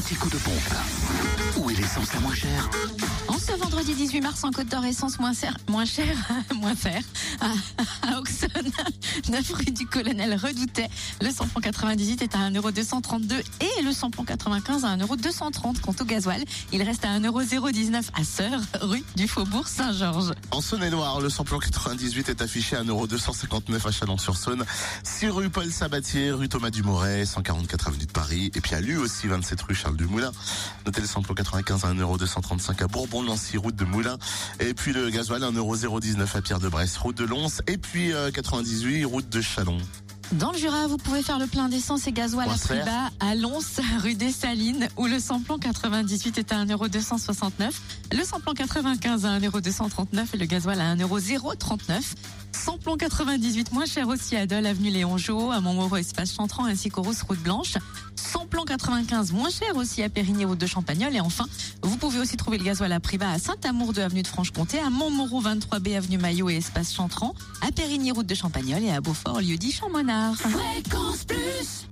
gentil coup de pompe. Où est l'essence la moins chère? En ce vendredi 18 mars, en Côte d'Or, essence moins chère à Auxonne, 9 rue du Colonel Redoutet. Le samplon 98 est à 1,232€ et le samplon 95 à 1,230€. Quant au gasoil, il reste à 1,019€ à Seurre, rue du Faubourg Saint-Georges. En Saône-et-Loire, le samplon 98 est affiché à 1,259€ à Chalon-sur-Saône, 6 rue Paul Sabatier, rue Thomas Dumouret, 144 avenue de Paris, et puis à lui aussi 27 rue Charles Dumoulin. Notez le samplon 95 à 1,235€ à Bourbon-Lancy, route de Moulins, et puis le gasoil à 1,019€ à Pierre de Bresse, route de Lons, et puis 98 route de Chalon. Dans le Jura, vous pouvez faire le plein d'essence et gasoil à prix bas à Lons, rue des Salines, où le samplon 98 est à 1,269€, le samplon 95 à 1,239€ et le gasoil à 1,039€. Samplon 98 moins cher aussi à Dole, avenue Léon Jouot, à Montmoreau, espace Chantran, ainsi qu'aux Rousses, route Blanche. Samplon 95 moins cher aussi à Périgny-Route-de-Champagnole. Et enfin, vous pouvez aussi trouver le gasoil à prix bas à Saint-Amour-de-Avenue-de-Franche-Comté, à Montmoreau, 23B, avenue Maillot et espace Chantran, à Périgny-Route-de-Champagnole et à Beaufort, lieu dit Champmonard. Fréquence Plus.